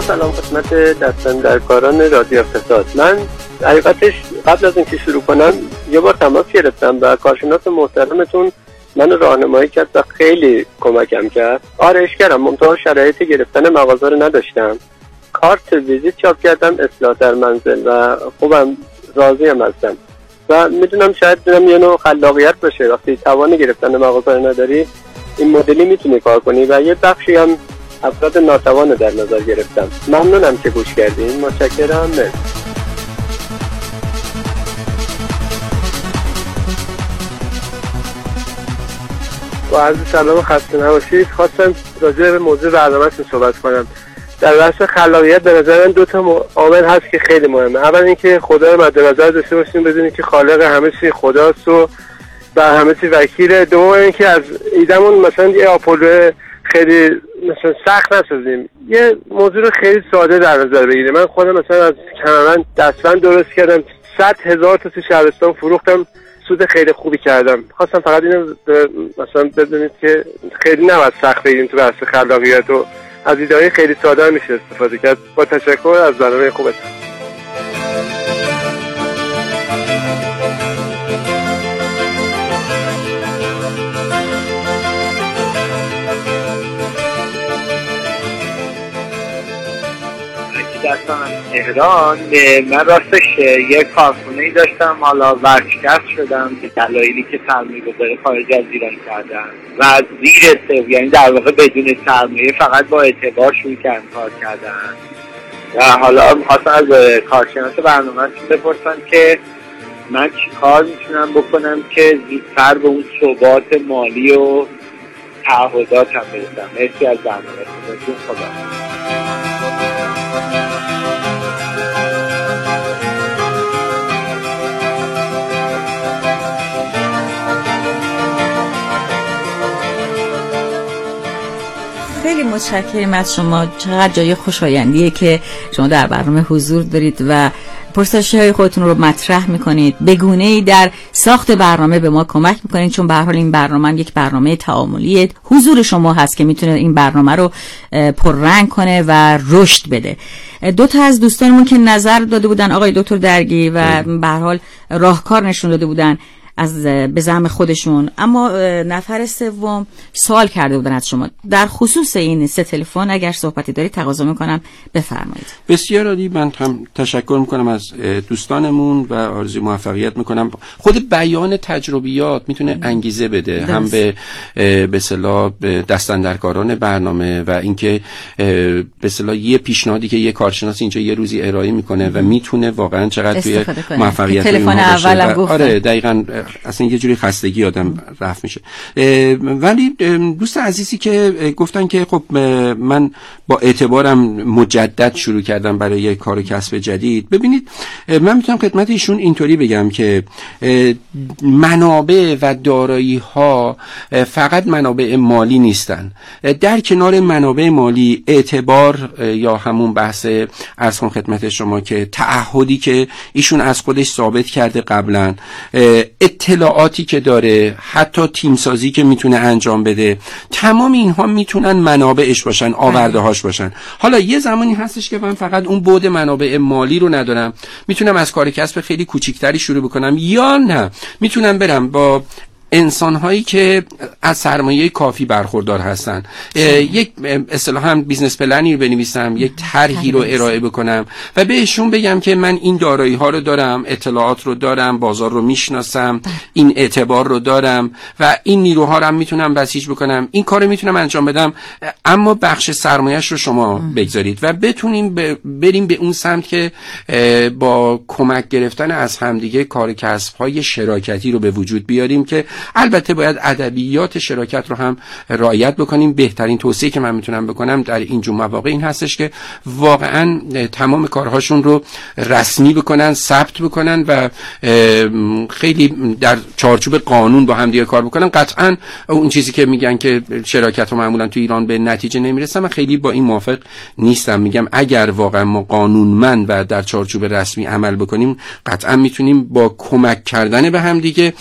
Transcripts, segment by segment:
با سلام خدمت دستاندرکاران رادیو اقتصاد. من حقیقتش قبل از اینکه شروع کنم یه بار تماس گرفتم و کارشناس محترمتون من راهنمایی کرد و خیلی کمکم کرد. آرایشگرم منتها شرایط گرفتن مغازه رو نداشتم. کارت ویزیت چاپ کردم، اصلاح در منزل و خوبم راضیم هستم. و میدونم شاید یه نوع خلاقیت باشه، وقتی توان گرفتن مغازه رو نداری این مدلی میتونی کار کنی و یه بخشی هم افراد ناتوانه در نظر گرفتم. ممنونم که گوش کردین. متشکرم. با عرض سلام خسته نباشید. خواستم راجع به موضوع برنامه‌تون صحبت کنم. در بحث خلاقیت به نظر من دو تا عامل هست که خیلی مهمه. اول اینکه خدا رو مد نظر داشته باشیم، بدونیم که خالق همه چی خداست و بر همه چی وکیله. دوم اینکه از ایدمون مثلا یه آپولو خیلی مثلا سخت نسازیم، یه موضوع رو خیلی ساده در نظر بگیریم. من خودم مثلا از کمربند دستبند درست کردم، 100,000 تا تو شهرستان فروختم، سود خیلی خوبی کردم. خواستم فقط اینو مثلا بدونید که خیلی نباید سخت بگیریم تو بحث خلاقیت و از ایده‌های خیلی ساده میشه استفاده کرد. با تشکر از برنامه خوبتون. تهران من راستش یه کارخونه‌ای داشتم، حالا ورشکست شدم به دلایلی که سرمایه گذاری خارج از ایران کردن و از زیر صفر، یعنی در واقع بدون سرمایه فقط با اعتبار شروع کار کردن. و حالا می‌خواستم از کارشناس برنامه بپرسم که من چی کار میتونم بکنم که زودتر به اون ثبات مالی و تعهداتم برسم. مرسی از برنامه. خدا خیلی متشکرم از شما. چقدر جای خوشایندیه که شما در برنامه حضور دارید و پرسش‌های خودتون رو مطرح می‌کنید، به گونه‌ای در ساخت برنامه به ما کمک می‌کنید، چون به هر حال این برنامه هم یک برنامه تعاملیه. حضور شما هست که می‌تونه این برنامه رو پررنگ کنه و رشد بده. دو تا از دوستانمون که نظر داده بودن، آقای دکتر درگی و به هر حال راهکار نشون داده بودن از به زعم خودشون، اما نفر سوم سوال کرده بودن از شما در خصوص این سه تلفن. اگر صحبتی دارید تقاضا میکنم بفرمایید. بسیار عالی. من هم تشکر میکنم از دوستانمون و آرزوی موفقیت میکنم. خود بیان تجربیات میتونه انگیزه بده هم به اصطلاح دستاندرکاران برنامه و اینکه به اصطلاح یه پیشنهادی که یه کارشناس اینجا یه روزی ارائه میکنه و میتونه واقعا چقدر توی موفقیت تلفن اولم گفت. آره دقیقاً، اصلا یه جوری خستگی آدم رفع میشه. ولی دوست عزیزی که گفتن که خب من با اعتبارم مجدد شروع کردم برای کار و کسب جدید، ببینید من میتونم خدمت ایشون اینطوری بگم که منابع و دارایی ها فقط منابع مالی نیستن. در کنار منابع مالی اعتبار یا همون بحث عرض کنم خدمت شما که تعهدی که ایشون از خودش ثابت کرده قبلا، اطلاعاتی که داره، حتی تیمسازی که میتونه انجام بده، تمام اینها میتونن منابعش باشن، آورده هاش باشن. حالا یه زمانی هستش که من فقط اون بعد منابع مالی رو ندارم، میتونم از کار کسب خیلی کوچیکتری شروع بکنم، یا نه میتونم برم با انسان‌هایی که از سرمایه کافی برخوردار هستن یک اصطلاحاً بیزنس پلنی رو بنویسم، یک طرحی رو ارائه بکنم و بهشون بگم که من این دارایی‌ها رو دارم، اطلاعات رو دارم، بازار رو میشناسم، این اعتبار رو دارم و این نیروها رو هم میتونم بسیج بکنم، این کار رو میتونم انجام بدم، اما بخش سرمایه‌اش رو شما بگذارید و بتونیم بریم به اون سمت که با کمک گرفتن از همدیگه کار کسب‌های شراکتی رو به وجود بیاریم که البته باید ادبیات شراکت رو هم رعایت بکنیم. بهترین توصیه که من میتونم بکنم در این جور مواقع این هستش که واقعا تمام کارهاشون رو رسمی بکنن، ثبت بکنن و خیلی در چارچوب قانون با هم دیگه کار بکنن. قطعا اون چیزی که میگن که شراکت رو معمولا تو ایران به نتیجه نمیرسن، من خیلی با این موافق نیستم. میگم اگر واقعا ما قانونمند و در چارچوب رسمی عمل بکنیم، قطعا میتونیم با کمک کردن به هم دیگه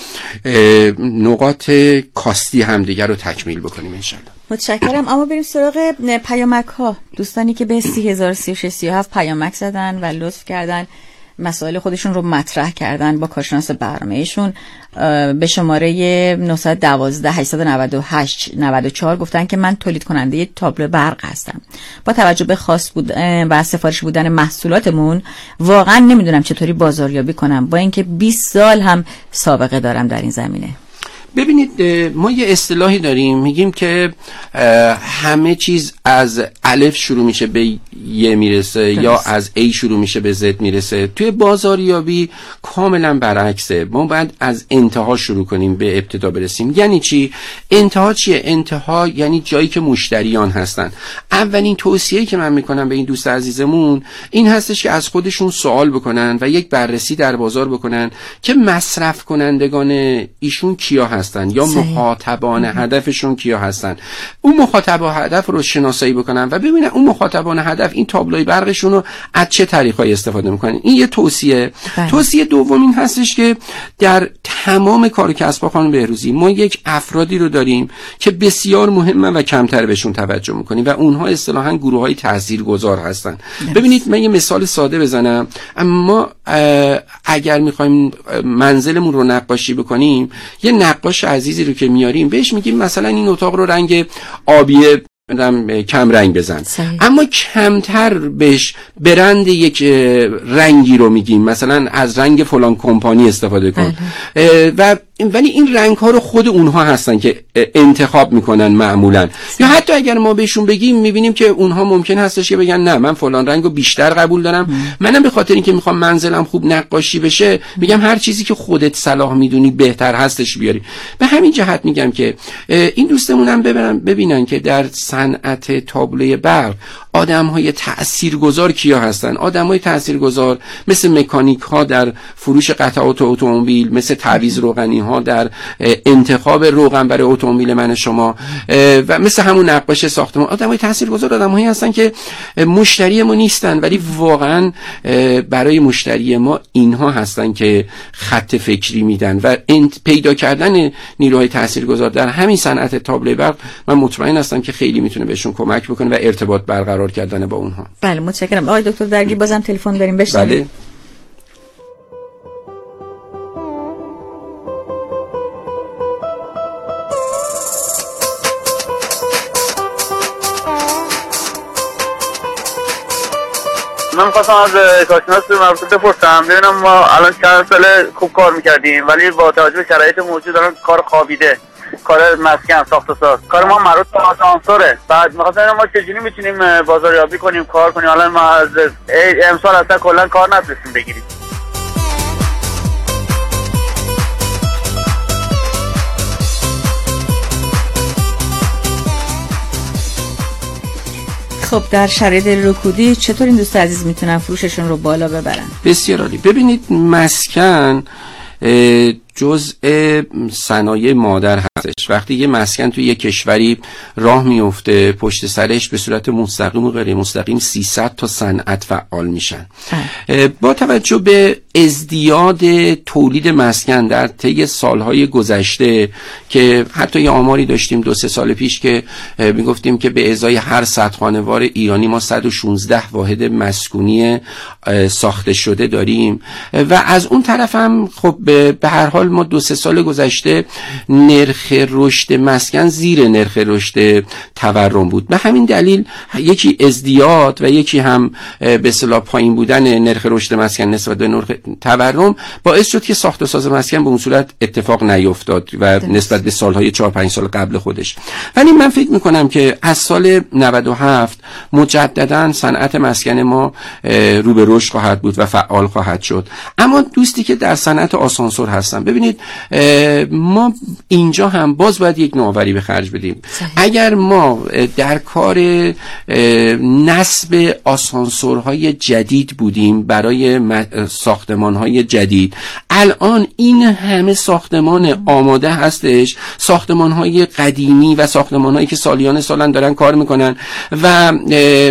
نقاط کاستی همدیگر رو تکمیل بکنیم انشالله. متشکرم. اما بریم سراغ پیامک ها. دوستانی که به 303637 پیامک زدن و لطف کردن مسائل خودشون رو مطرح کردن با کارشناس برنامه‌شون به شماره 91289894 گفتن که من تولید کننده تابلو برق هستم. با توجه به خواست بود و سفارش بودن محصولاتمون واقعا نمیدونم چطوری بازاریابی کنم با اینکه 20 سال هم سابقه دارم در این زمینه. ببینید ما یه اصطلاحی داریم میگیم که همه چیز از الف شروع میشه به ی میرسه یا از ای شروع میشه به زد میرسه. توی بازاریابی کاملا برعکسه، ما باید از انتها شروع کنیم به ابتدا برسیم. یعنی چی؟ انتها چیه؟ انتها یعنی جایی که مشتریان هستن. اولین توصیه‌ای که من میکنم به این دوست عزیزمون این هستش که از خودشون سوال بکنن و یک بررسی در بازار بکنن که مصرف کنندگان ایشون کیا هستن یا مخاطبان هدفشون کیا هستن. اون مخاطبان هدف رو شناسایی بکنن و ببینن اون مخاطبان هدف این تابلوی برقشون رو از چه طریقایی استفاده میکنن. این یه توصیه. توصیه دوم این هستش که در تمام کار کسب‌ها خانم بهروزی ما یک افرادی رو داریم که بسیار مهمه و کمتر بهشون توجه میکنیم و اونها اصطلاحاً گروه‌های تاثیرگذار هستن. ببینید من یه مثال ساده بزنم. اما اگر می‌خوایم منزلمون رو نقاشی بکنیم، یه نقاش عزیزی رو که میاریم بهش میگیم مثلا این اتاق رو رنگ آبیه کم رنگ بزن. اما کمتر بهش برند یک رنگی رو میگیم، مثلا از رنگ فلان کمپانی استفاده کن و ولی این رنگ ها رو خود اونها هستن که انتخاب میکنن معمولا. یا حتی اگر ما بهشون بگیم میبینیم که اونها ممکن هستش که بگن نه من فلان رنگو بیشتر قبول دارم. منم به خاطر اینکه میخوام منزلم خوب نقاشی بشه میگم هر چیزی که خودت صلاح میدونی بهتر هستش بیاری. به همین جهت میگم که این دوستمونم ببینن که در صنعت تابلوی برق آدم‌های تاثیرگذار کیا هستن. آدم‌های تاثیرگذار مثل مکانیک‌ها در فروش قطعات اتومبیل، مثل تعویض روغنی‌ها در انتخاب روغن برای اتومبیل من شما و مثل همون نقاش ساختمان. آدم‌های تاثیرگذار آدم‌هایی هستن که مشتری ما نیستن ولی واقعاً برای مشتری ما اینها هستن که خط فکری میدن و پیدا کردن نیروهای تاثیرگذار در همین صنعت تابلوی برق من مطمئن هستم که خیلی میتونه بهشون کمک بکنه و ارتباط برقرار کردن با اونها. بله متشکرم. آقای دکتر درگی بازم تلفن داریم بشنویم. بله. من خواستم از کارشناس مربوط بپرسم ببینم ما الان چند سال خوب کار میکردیم ولی با توجه به شرایط موجود الان کار خوابیده، کار مسکن ساخت و ساز، کار ما مربوط به آسانسوره. بعد می‌خواستم ما چجوری میتونیم بازاریابی کنیم، کار کنیم. الان ما از امسال اصلا کلا کار نتونستیم بگیریم. خب در شرایط رکودی چطور این دوست عزیز میتونن فروششون رو بالا ببرن؟ بسیار عالی. ببینید مسکن جزء صنایع مادر هستش. وقتی یه مسکن توی یه کشوری راه میفته پشت سرش به صورت مستقیم و غیر مستقیم 300 تا صنعت فعال میشن. با توجه به ازدیاد تولید مسکن در طی سالهای گذشته که حتی یه آماری داشتیم 2-3 سال پیش که میگفتیم که به ازای هر 100 خانوار ایرانی ما 116 واحد مسکونی ساخته شده داریم و از اون طرف هم خب به هر حال ما 2-3 سال گذشته نرخ رشد مسکن زیر نرخ رشد تورم بود. به همین دلیل یکی ازدیاد و یکی هم به اصطلاح پایین بودن نرخ رشد مسکن نسبت به نرخ تورم باعث شد که ساخت و ساز مسکن به اون صورت اتفاق نیفتاد و نسبت به سالهای 4-5 سال قبل خودش. ولی من فکر میکنم که از سال 97 مجددا صنعت مسکن ما رو به رشد خواهد بود و فعال خواهد شد. اما دوستی که در صنعت آسانسور هستن، ببینید ما اینجا هم باز باید یک نوآوری به خرج بدیم. اگر ما در کار نصب آسانسورهای جدید بودیم برای ساختمانهای جدید، الان این همه ساختمان آماده هستش، ساختمان‌های قدیمی و ساختمان‌هایی که سالیان سالن دارن کار میکنن و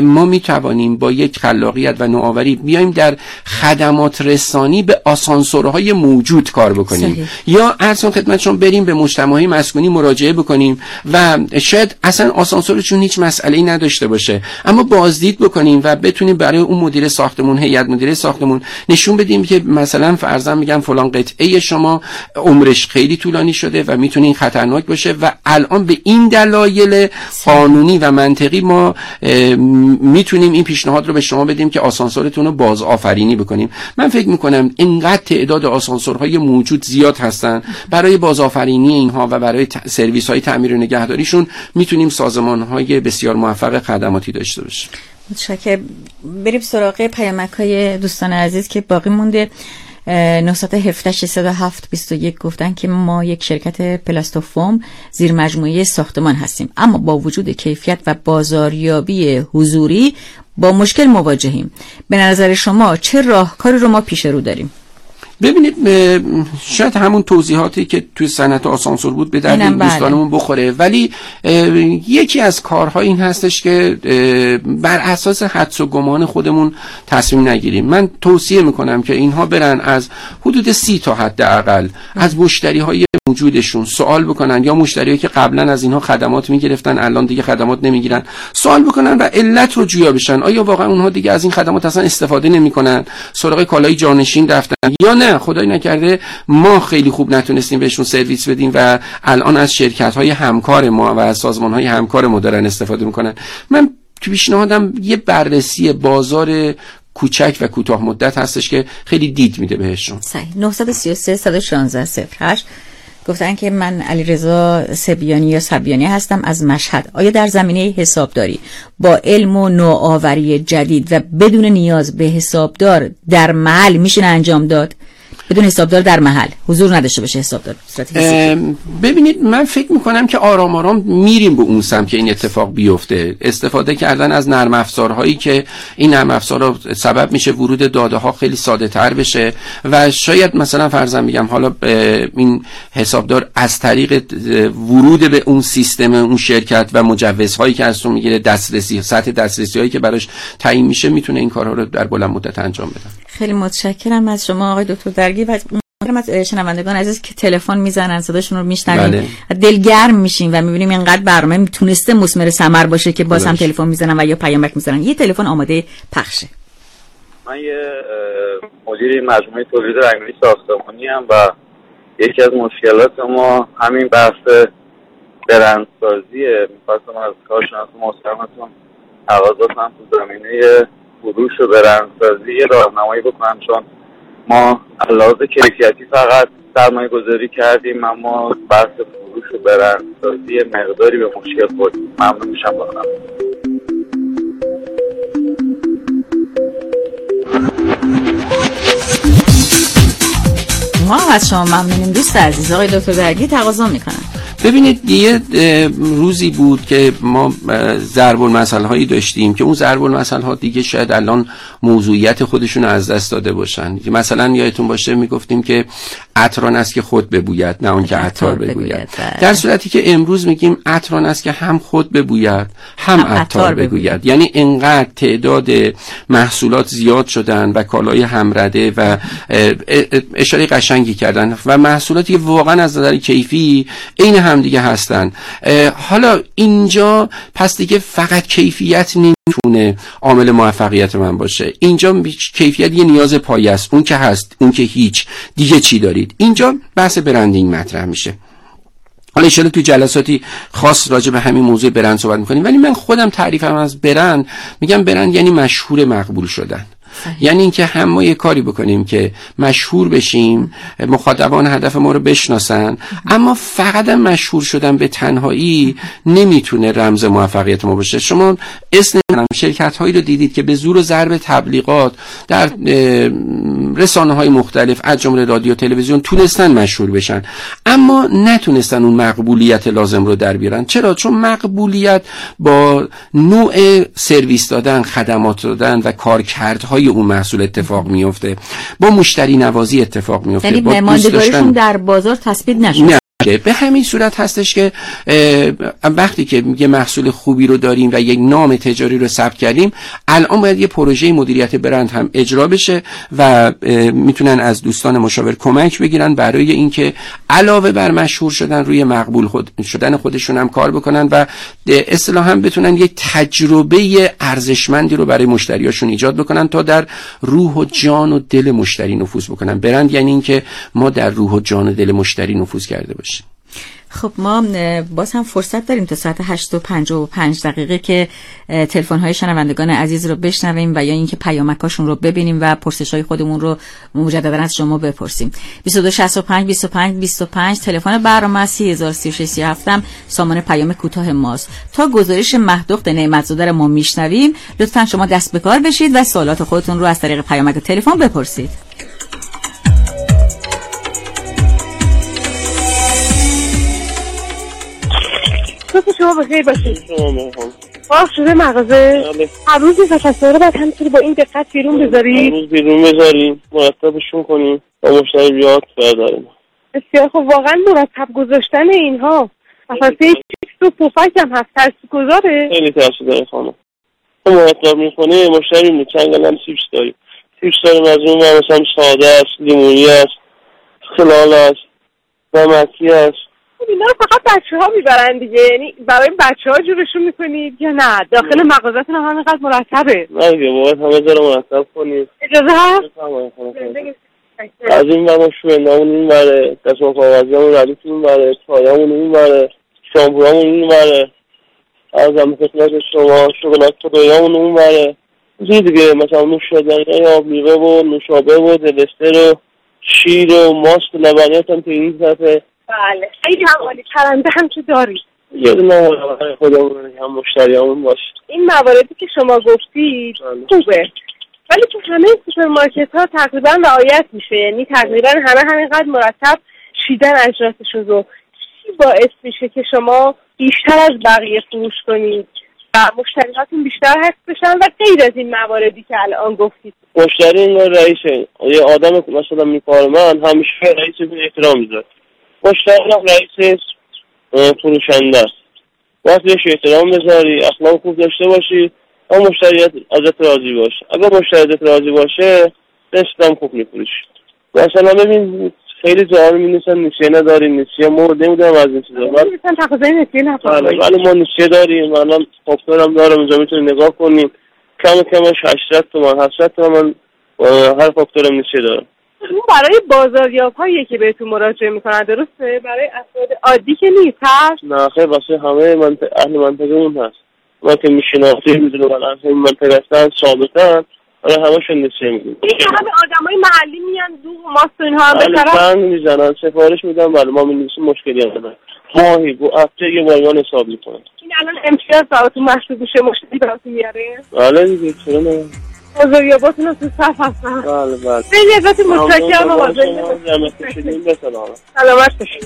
ما میتوانیم با یک خلاقیت و نوآوری بیایم در خدمات رسانی به آسانسورهای موجود کار بکنیم. صحیح. یا ارسان خدمتشون بریم به مجتمعی مسکونی مراجعه بکنیم و شاید اصلا آسانسورشون هیچ مسئله‌ای نداشته باشه، اما بازدید بکنیم و بتونیم برای اون مدیر ساختمون، هیئت مدیره ساختمون نشون بدیم که مثلا فرضاً میگم فلان قطعه شما عمرش خیلی طولانی شده و میتونه این خطرناک باشه و الان به این دلایل قانونی و منطقی ما میتونیم این پیشنهاد رو به شما بدیم که آسانسورتون رو باز آفرینی بکنیم. من فکر میکنم اینقدر تعداد آسانسورهای موجود زیاد هستن، برای باز آفرینی اینها و برای سرویس های تعمیر و نگهداریشون میتونیم سازمان های بسیار موفق خدماتی داشته باشیم. متشکرم. بریم سراغ پیامک های دوستان عزیز که باقی مونده. 917-607-21 گفتن که ما یک شرکت پلاستوفوم زیر مجموعه ساختمان هستیم، اما با وجود کیفیت و بازاریابی حضوری با مشکل مواجهیم. به نظر شما چه راهکاری رو ما پیش رو داریم؟ ببینید شاید همون توضیحاتی که توی صنعت آسانسور بود به درد دوستانمون بخوره، ولی یکی از کارها این هستش که بر اساس حدس و گمان خودمون تصمیم نگیریم. من توصیه میکنم که اینها برن از حدود 30 تا حداقل از مشتری‌های موجودشون سوال بکنن، یا مشتریایی که قبلا از اینها خدمات میگرفتن الان دیگه خدمات نمیگیرن سوال بکنن و علت رو جویا بشن. آیا واقعا اونها دیگه از این خدمات اصلا استفاده نمیکنن، سراغ کالای جانشین رفتن، یا نه خدایی نکرده ما خیلی خوب نتونستیم بهشون سرویس بدیم و الان از شرکت‌های همکار ما و از سازمان‌های همکار ما دارن استفاده میکنن. من تو پیشنهادم یه بررسی بازار کوچک و کوتاه مدت هستش که خیلی دید میده بهشون. 933-116-08 گفتن که من علیرضا سبیانی یا سبیانی هستم از مشهد. آیا در زمینه حسابداری با علم و نوآوری جدید و بدون نیاز به حسابدار در محل میشه انجام داد؟ بدون حسابدار در محل حضور نداشته باشه حسابدار. ببینید من فکر میکنم که آرام آرام میریم به اون سمت که این اتفاق بیفته. استفاده کردن از نرم افزارهایی که این نرم افزارها سبب میشه ورود داده ها خیلی ساده تر بشه و شاید مثلا فرضاً میگم حالا این حسابدار از طریق ورود به اون سیستم اون شرکت و مجوزهایی که از اون میگیره، دسترسی، سطح دسترسی هایی که براش تعیین میشه، میتونه این کارها رو در بلند مدت انجام بده. خیلی متشکرم از شما آقای دکتر درگی و ممنونم شنوندگان عزیز که تلفن میزنن صداشون رو میشنویم. بله. دلگرم میشیم و میبینیم اینقدر برنامه میتونسته مثمر ثمر باشه که باز هم تلفن میزنن و یا پیامک میزنن. یه تلفن آماده پخشه. من یه مدیر مجموعه تولید رنگ‌آمیز ساختمانی ام و یکی از مشکلات ما همین بحث برندسازیه. می‌خواستم از کارشناس محترمتون تقاضا تو زمینه فروش و برندسازی راهنمایی بکنم، چون ما علاوه کیفیتی فقط سرمایه گذاری کردیم اما بحث فروش و برندسازی مقداری به مشکل خوردیم. ممنون میشم بخونم. ما از شما ممنونیم دوست عزیز. آقای دکتر درگی تقاضا میکنم. ببینید یه روزی بود که ما ضرب المثل هایی داشتیم که اون ضرب المثل ها دیگه شاید الان موضوعیت خودشون از دست داده باشن. مثلا یادتون باشه میگفتیم که عطران است که خود ببوید نه اون که عطار بگوید، در صورتی که امروز میگیم عطران است که هم خود ببوید هم عطار بگوید. یعنی انقدر تعداد محصولات زیاد شدن و کالای همرده و اشاره قشنگی کردن و محصولاتی که واقعا از نظر کیفی این هم دیگه هستن. حالا اینجا پس دیگه فقط کیفیت نمیتونه عامل موفقیت من باشه. اینجا کیفیت یه نیاز پایه است، اون که هست، اون که هیچ، دیگه چی دارید؟ اینجا بحث برندینگ مطرح میشه. حالا ان شاءالله تو جلساتی خاص راجع به همین موضوع برند صحبت میکنیم، ولی من خودم تعریفم از برند میگم برند یعنی مشهور مقبول شدن. یعنی اینکه هم ما یه کاری بکنیم که مشهور بشیم، مخاطبان هدف ما رو بشناسن، اما فقط مشهور شدن به تنهایی نمیتونه رمز موفقیت ما باشه. شما اسم میزنم، شرکت هایی رو دیدید که به زور و ضرب تبلیغات در رسانه های مختلف از جمله رادیو تلویزیون تونستن مشهور بشن، اما نتونستن اون مقبولیت لازم رو در بیارن. چرا؟ چون مقبولیت با نوع سرویس دادن، خدمات دادن و کارکردهای اون محصول اتفاق میفته، با مشتری نوازی اتفاق میفته، یعنی نمایندگاریشون در بازار تثبیت نشد. به همین صورت هستش که وقتی که یه محصول خوبی رو داریم و یک نام تجاری رو ثبت کردیم، الان باید یه پروژه مدیریت برند هم اجرا بشه و میتونن از دوستان مشاور کمک بگیرن برای اینکه علاوه بر مشهور شدن روی مقبول شدن خودشون هم کار بکنن و اصطلاحاً هم بتونن یک تجربه ارزشمندی رو برای مشتریاشون ایجاد بکنن تا در روح و جان و دل مشتری نفوذ بکنن. برند یعنی اینکه ما در روح و جان و دل مشتری نفوذ کرده باشیم. خب ما باز هم فرصت داریم تا ساعت 8:55 دقیقه که تلفن‌های شنوندگان عزیز رو بشنویم و یا اینکه پیامکاشون رو ببینیم و پرسش‌های خودمون رو مجدداً از شما بپرسیم. 2265 25 25 تلفن برنامه 30367 سامان پیام کوتاه ماست. تا گزارش مهدوخت نعمت‌زاده رو ما میشنویم، لطفاً شما دست به کار بشید و سوالات خودتون رو از طریق پیامک و تلفن بپرسید. شما بخیر باشید. باز شده مغازه هر روز و فصلها بعد همینطوری با این دقت بیرون بذارید. هر روز بیرون بذاریم، مرتبشون کنیم و مشتری بیاد برداریم. بسیار خب، واقعا مرتب گذاشتن اینها مثلا چیپس و پفک هم هست، ترس‌گذاره. خیلی ترس‌گذاره خانم. ما مرتب می‌کنیم مشتری میاد، چند قلم چیپس داریم. چیپس داریم از اون مثلا ساده است، لیمونی است، خلال است، نمکی است. اینا رو فقط بچه‌ها میبرن دیگه، یعنی برای بچه‌ها جورشون میکنید یا نه داخل مغازه‌تون هم اینقدر مرتبه؟ نه دیگه، باید همه جا رو مرتب کنید. اجازه هست؟ از این برای شوهندامون این بره، دستمال کاغذیامون ردیتون این بره، چایامون این بره، شامپورامون این بره، از هم خدمت شما شکلات خدایامون این بره دیگه، مثلا نوشابه یا میوه و نوشابه و دلستر و شیر و ماست و لبنیات هم که بله خیلی هم عالی، کرنده هم که داری یاد موارد خودمون هم مشتریامون باشه. این مواردی که شما گفتید خوبه، ولی تو همه سوپرمارکت ها تقریبا رعایت میشه، یعنی تقریبا همه همینقدر مرتب چیدن اجناسشون رو. چی باعث میشه که شما بیشتر از بقیه فروش کنید و مشتریاتون بیشتر حفظ بشن و غیر از این مواردی که الان گفتید؟ مشتری انگار رئیسه، یه آدم مثلا میکارمند همیشه رئیسه به احترام میذاره. مشتری هم رئیس فروشنده است، باید بهش احترام بذاری، اخلاق خوب داشته باشی، اما مشتری ازت راضی باشه. اگر مشتری ازت راضی باشه دستم خوب می‌فروشی. مثلا ببین خیلی جاها می‌نویسن نسیه نداریم، نسیه مورد نمیدونم از این چیزا، بعد مثلا تقاضای نسیه نفر ولی ما نسیه داریم، الان خاطرم دارم اینجا میتونی نگاه کنیم، کم کمش 80 تومان 80 تومان هر فاکتورم نسیه داره. اون برای بازاریاب‌هایی که بهتون مراجعه میکنن درسته؟ برای افراد عادی که نیست هست؟ نه خیلی، واسه همه اهل منطقه‌مون هست. ما که میشناسیم میدونم الان همین منطقه هستن، ثابتن، الان همشون نسیه میدونم. این که همه آدمای محلی میان دوغ و ماست و اینها هم بخرن؟ الان میزنن، سفارش میدن، بله ما می‌نویسیم، مشکلی هم نداره. ماهی و هفته یه بار حساب می‌کنن. این الان امتیاز براتون محسوب میشه، مشکلی براتون میاره؟ بله دیگه، چرا نه؟ بازاریاباتون رو تو صف هستن. بله بله خیلی ازت متشکرم آقا. زحمت کشیدین، به سلامت. سلامت باشین.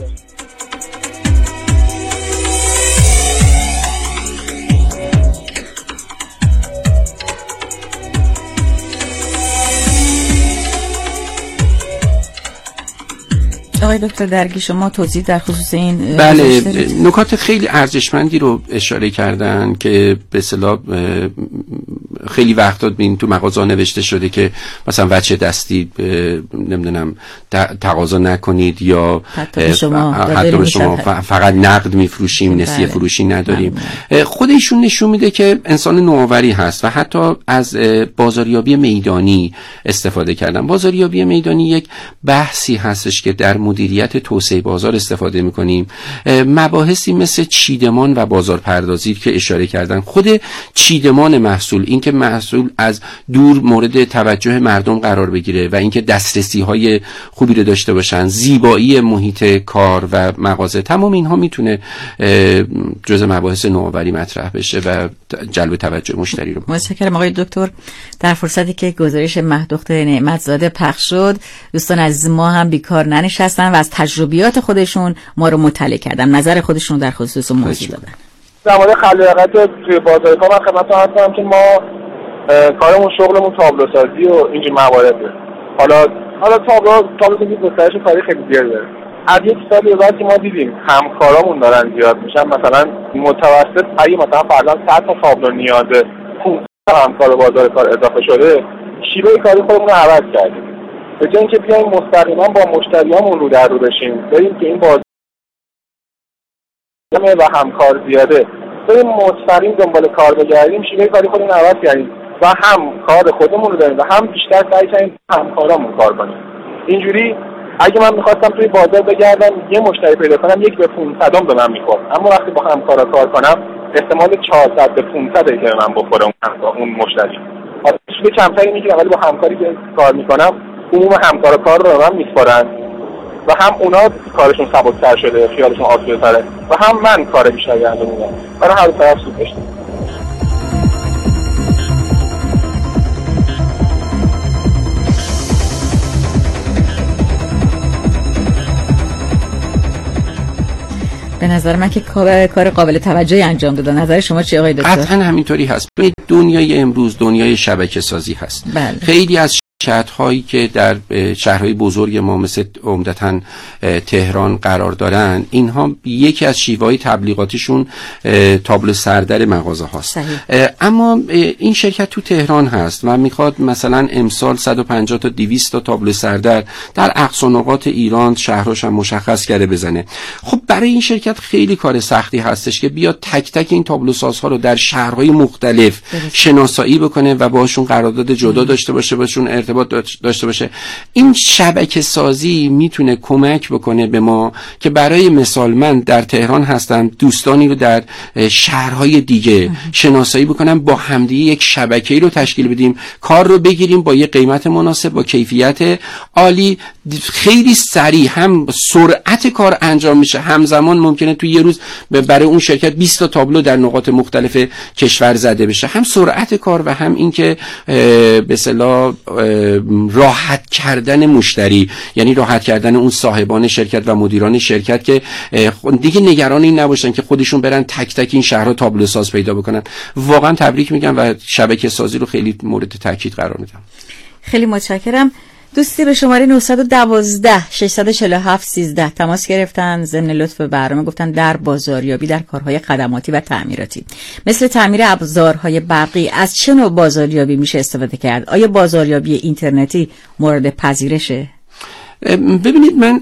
آقای دکتر درگی، شما توضیح در خصوص این بله نکات خیلی ارزشمندی رو اشاره کردن که به اصطلاح خیلی وقتا ببین تو مغازه نوشته شده که مثلا وجه دستی نمیدونم تقاضا نکنید یا حتی شما فقط نقد میفروشیم، نسیه فروشی نداریم. خودشون نشون میده که انسان نوآوری هست و حتی از بازاریابی میدانی استفاده کردن. بازاریابی میدانی یک بحثی هستش که در مدیریت توسعه بازار استفاده میکنیم، مباحثی مثل چیدمان و بازار پردازی که اشاره کردن. خود چیدمان محصول، اینکه که محصول از دور مورد توجه مردم قرار بگیره و اینکه دسترسی‌های خوبی رو داشته باشن، زیبایی محیط کار و مغازه، تمام اینها میتونه جزء مباحث نوآوری مطرح بشه و جلب توجه مشتری رو. متشکرم آقای دکتر. در فرصتی که گزارش مهدخت نعمت‌زاده پخش شد، دوستان عزیز ما هم بیکار ننشستن و از تجربیات خودشون ما رو مطلع کردن، نظر خودشون در خصوص موضوع دادن. در مورد خلاقیت توی بازارها من خدمتتون هستم که ما کارمون شغلمون تابلوسازی و اینجور موارده. حالا تابلوسازی گسترش کاری خیلی زیاد داره. از یک سالی به بعد ما دیدیم همکارامون دارن زیاد میشن، مثلا متوسط اگه مثلا فرضاً 100 تا تابلو نیازه، 500 تا همکار به بازار کار اضافه شده، شیوه کاری خودمون رو عوض کردیم. به جای اینکه بیایم مستقیما با مشتریامون رو در رو بشیم، بریم که این بازار و همکار زیاده، بریم مستقیم دنبال کار بگردیم، شیوه کاری خودمون رو عوض کردیم و هم کار خودمون رو داریم و هم بیشتر سعی کردیم همکارامون کار کنیم. اینجوری اگه من می‌خواستم توی بازار بگردم یه مشتری پیدا کنم، 1/500 به من می‌خورد، اما وقتی با همکارا کار کنم احتمال 400/500 که به من بخوره اون مشتری. حالا شیوه کمتری می‌گیرم، ولی با همکاری که کار می‌کنم عموم همکارا کار رو به من می‌سپارن و هم اونا کارشون ثبات‌تر شده، خیالشون آسوده‌تره و هم من کار بیشتری انجام میدم. برای هر طرف سود داشته. به نظر من که کار قابل توجهی انجام دادن. نظر شما چی آقای دکتر؟ قطعاً همینطوری هست. دنیای امروز دنیای شبکه‌سازی هست. بله. خیلی از شرکت‌هایی که در شهرهای بزرگ ما مثل عمدتاً تهران قرار دارن، اینها یکی از شیوه‌های تبلیغاتیشون تابلو سردر مغازه هاست. اما این شرکت تو تهران هست و میخواد مثلا امسال 150 تا 200 تا تابلو سردر در اقصا نقاط ایران، شهرهاش هم مشخص کرده، بزنه. خب برای این شرکت خیلی کار سختی هستش که بیاد تک تک این تابلوسازها رو در شهرهای مختلف شناسایی بکنه و باشون قرارداد جدا داشته باشه، باشون داشته باشه. این شبکه سازی میتونه کمک بکنه به ما که برای مثال من در تهران هستم، دوستانی رو در شهرهای دیگه شناسایی بکنم، با همدیگه یک شبکه‌ای رو تشکیل بدیم، کار رو بگیریم با یه قیمت مناسب، با کیفیت عالی، خیلی سریع هم سرعت کار انجام میشه. همزمان ممکنه توی یه روز برای اون شرکت 20 تا تابلو در نقاط مختلف کشور زده بشه. هم سرعت کار و هم اینکه به اصطلاح راحت کردن مشتری، یعنی راحت کردن اون صاحبان شرکت و مدیران شرکت که دیگه نگران این نباشن که خودشون برن تک تک این شهرها تابلو ساز پیدا بکنن. واقعا تبریک میگم و شبکه سازی رو خیلی مورد تاکید قرار میدم. خیلی متشکرم. دوستی به شماره 912 647 13 تماس گرفتن، ضمن لطف برنامه گفتن در بازاریابی در کارهای خدماتی و تعمیراتی مثل تعمیر ابزارهای برقی از چه نوع بازاریابی میشه استفاده کرد؟ آیا بازاریابی اینترنتی مورد پذیرشه؟ ببینید، من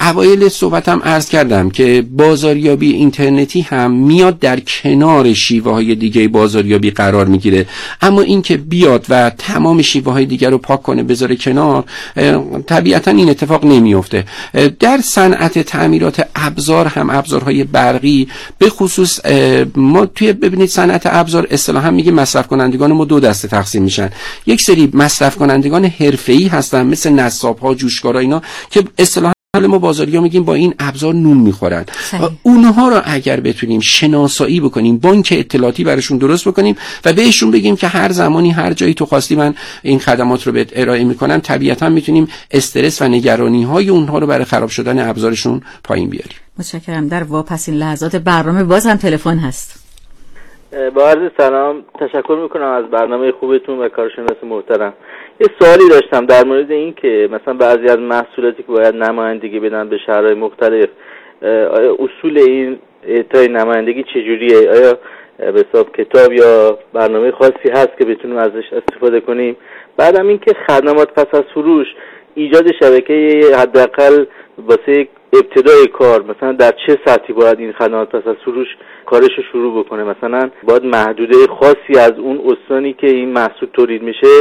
اوایل صحبتم عرض کردم که بازاریابی اینترنتی هم میاد در کنار شیوه‌های دیگه بازاریابی قرار میگیره، اما این که بیاد و تمام شیوه‌های دیگر رو پاک کنه بذاره کنار، طبیعتا این اتفاق نمیفته. در صنعت تعمیرات ابزار هم، ابزارهای برقی به خصوص، ما توی ببینید صنعت ابزار اصطلاحا میگه مصرف کنندگان ما دو دسته تقسیم میشن. یک سری مصرف کنندگان حرفه‌ای هستن مثل نصاب‌ها، جوشکارها، اینا که اصطلاحاً ما بازاریا میگیم با این ابزار نون میخورن. اونها رو اگر بتونیم شناسایی بکنیم، بانک اطلاعاتی براشون درست بکنیم و بهشون بگیم که هر زمانی هر جایی تو خواستی من این خدمات رو بهت ارائه میکنم، طبیعتاً میتونیم استرس و نگرانی های اونها رو برای خراب شدن ابزارشون پایین بیاریم. متشکرم. در واپسین لحظات برنامه باز هم تلفن هست. با عرض سلام، تشکر میکنم از برنامه خوبتون و کارشناس محترم. یه سوالی داشتم در مورد این که مثلا بعضی از محصولاتی که باید نمایندگی بدن به شهرهای مختلف، اصول این اعطای نمایندگی چجوریه؟ آیا به حساب کتاب یا برنامه خاصی هست که بتونیم ازش استفاده کنیم؟ بعدم این که خدمات پس از فروش، ایجاد شبکه حداقل واسه ابتدای کار، مثلا در چه سطحی باید این خدمات پس از فروش کارش رو شروع بکنه؟ مثلا باید محدوده خاصی از اون استانی که این محصول تولید میشه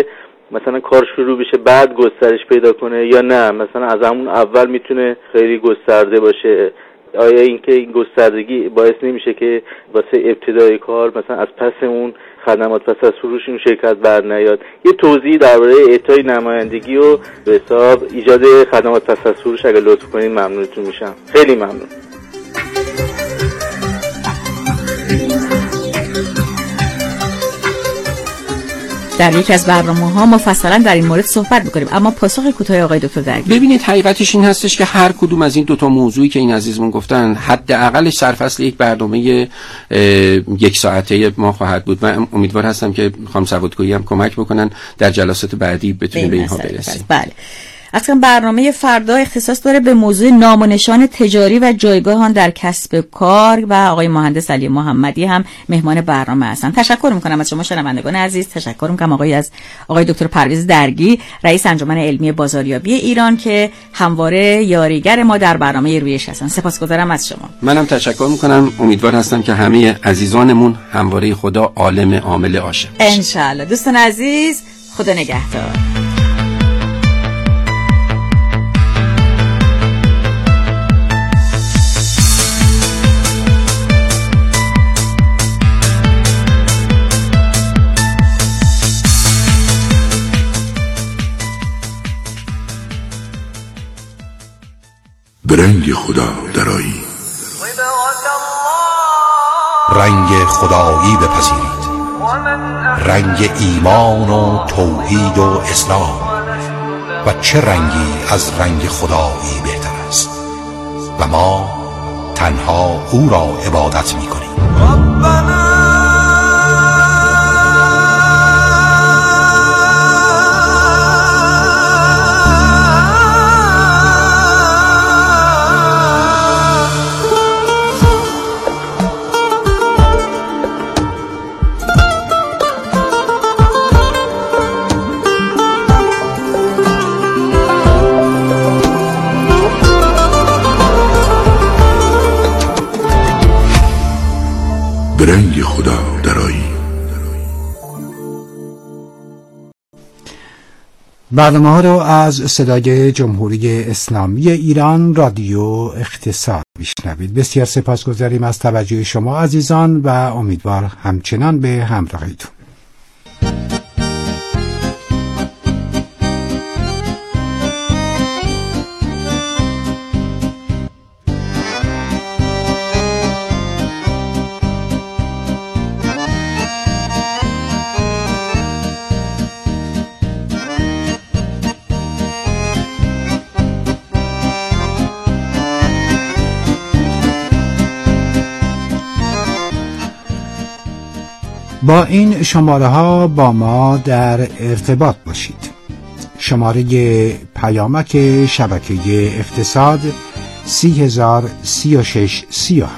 مثلا کار شروع بشه بعد گسترش پیدا کنه، یا نه مثلا از همون اول میتونه خیلی گسترده باشه؟ آیا اینکه این گستردگی باعث نمیشه که واسه ابتدای کار مثلا از پس اون خدمات پس از فروش این شرکت بر نیاد؟ یه توضیح درباره اعطای نمایندگی و به حساب ایجاد خدمات پس از فروش اگه لطف کنین ممنونتون میشم. خیلی ممنون. در یک از برنامه‌ها مفصلا در این مورد صحبت می‌کنیم، اما پاسخ کوتاه آقای دکتر درگیر. ببینید حقیقتش این هستش که هر کدوم از این دو تا موضوعی که این عزیزمون گفتن حداقلش سرفصل یک برنامه یک ساعته ما خواهد بود. من امیدوار هستم که خانم سوادکویی هم کمک بکنن در جلسات بعدی بتونیم به اینها برسیم. بله. اصلا برنامه فردا اختصاص داره به موضوع نام و نشان تجاری و جایگاهان در کسب کار و آقای مهندس علی محمدی هم مهمان برنامه هستن. تشکر میکنم از شما شنوندگان عزیز. تشکر میکنم از آقای دکتر پرویز درگی، رئیس انجمن علمی بازاریابی ایران که همواره یاریگر ما در برنامه رویش هستن. سپاسگزارم از شما. منم تشکر میکنم. امیدوار هستم که همه عزیزانمون همواره خدا عالم عامل عاشق. ان شاء الله. دوستان عزیز خدا نگهدار. رنگ خدا درایی، رنگ خدایی بپذیرید، رنگ ایمان و توحید و اسلام. و چه رنگی از رنگ خدایی بهتر است؟ و ما تنها او را عبادت می‌کنیم. رنگ خدا درایی. برنامه ها رو از صدای جمهوری اسلامی ایران رادیو اقتصاد میشنوید. بسیار سپاسگزاریم از توجه شما عزیزان و امیدوار همچنان به همراهیتون. با این شماره ها با ما در ارتباط باشید. شماره پیامک شبکه اقتصاد 303637.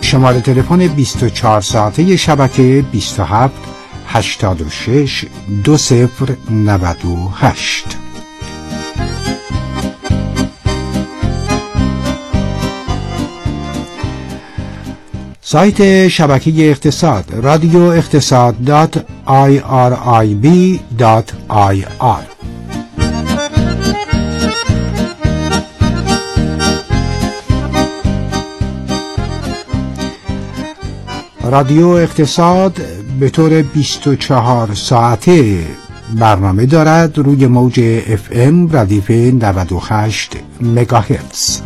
شماره تلفن 24 ساعته شبکه 27862098. سایت شبکه اقتصاد رادیو اقتصاد.irib.ir. رادیو اقتصاد به طور 24 ساعته برنامه دارد روی موج FM ردیف 98 مگاهرتز.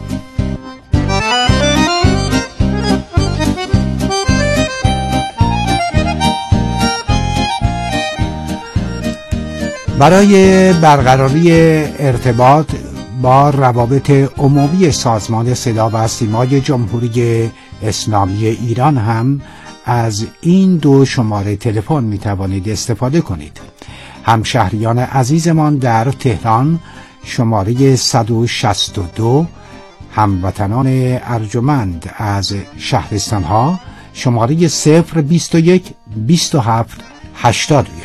برای برقراری ارتباط با روابط عمومی سازمان صدا و سیمای جمهوری اسلامی ایران هم از این دو شماره تلفن می توانید استفاده کنید. همشهریان عزیزمان در تهران شماره 162، هموطنان ارجمند از شهرستان ها شماره 021 27 81.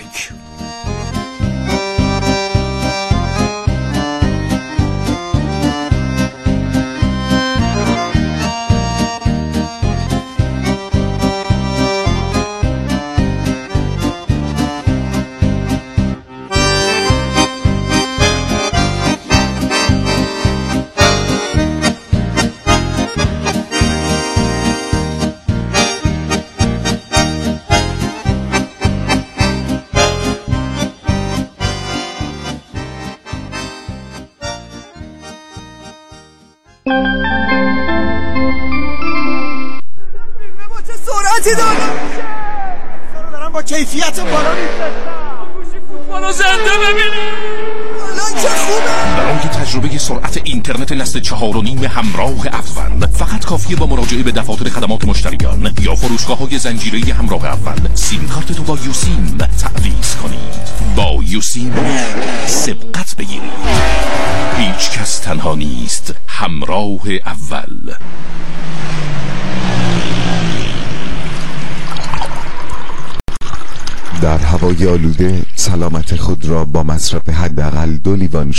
با چه سرعتی دارم دارم با کیفیت بالا می‌رسم. گوشی فوتبالو زنده ببینیم. الان چه خوبه. برای تجربه سرعت اینترنت نسل 4.5 همراه اول فقط کافیه با مراجعه به دفاتر خدمات مشتریان یا فروشگاه‌های زنجیره‌ای همراه اول سیم کارت تو با یوسیم تعویض کنید. با یوسیم سبقت بگیرید. هیچ کس تنها نیست. همراه اول. در هوای آلوده سلامت خود را با مصرف حداقل 2 لیوان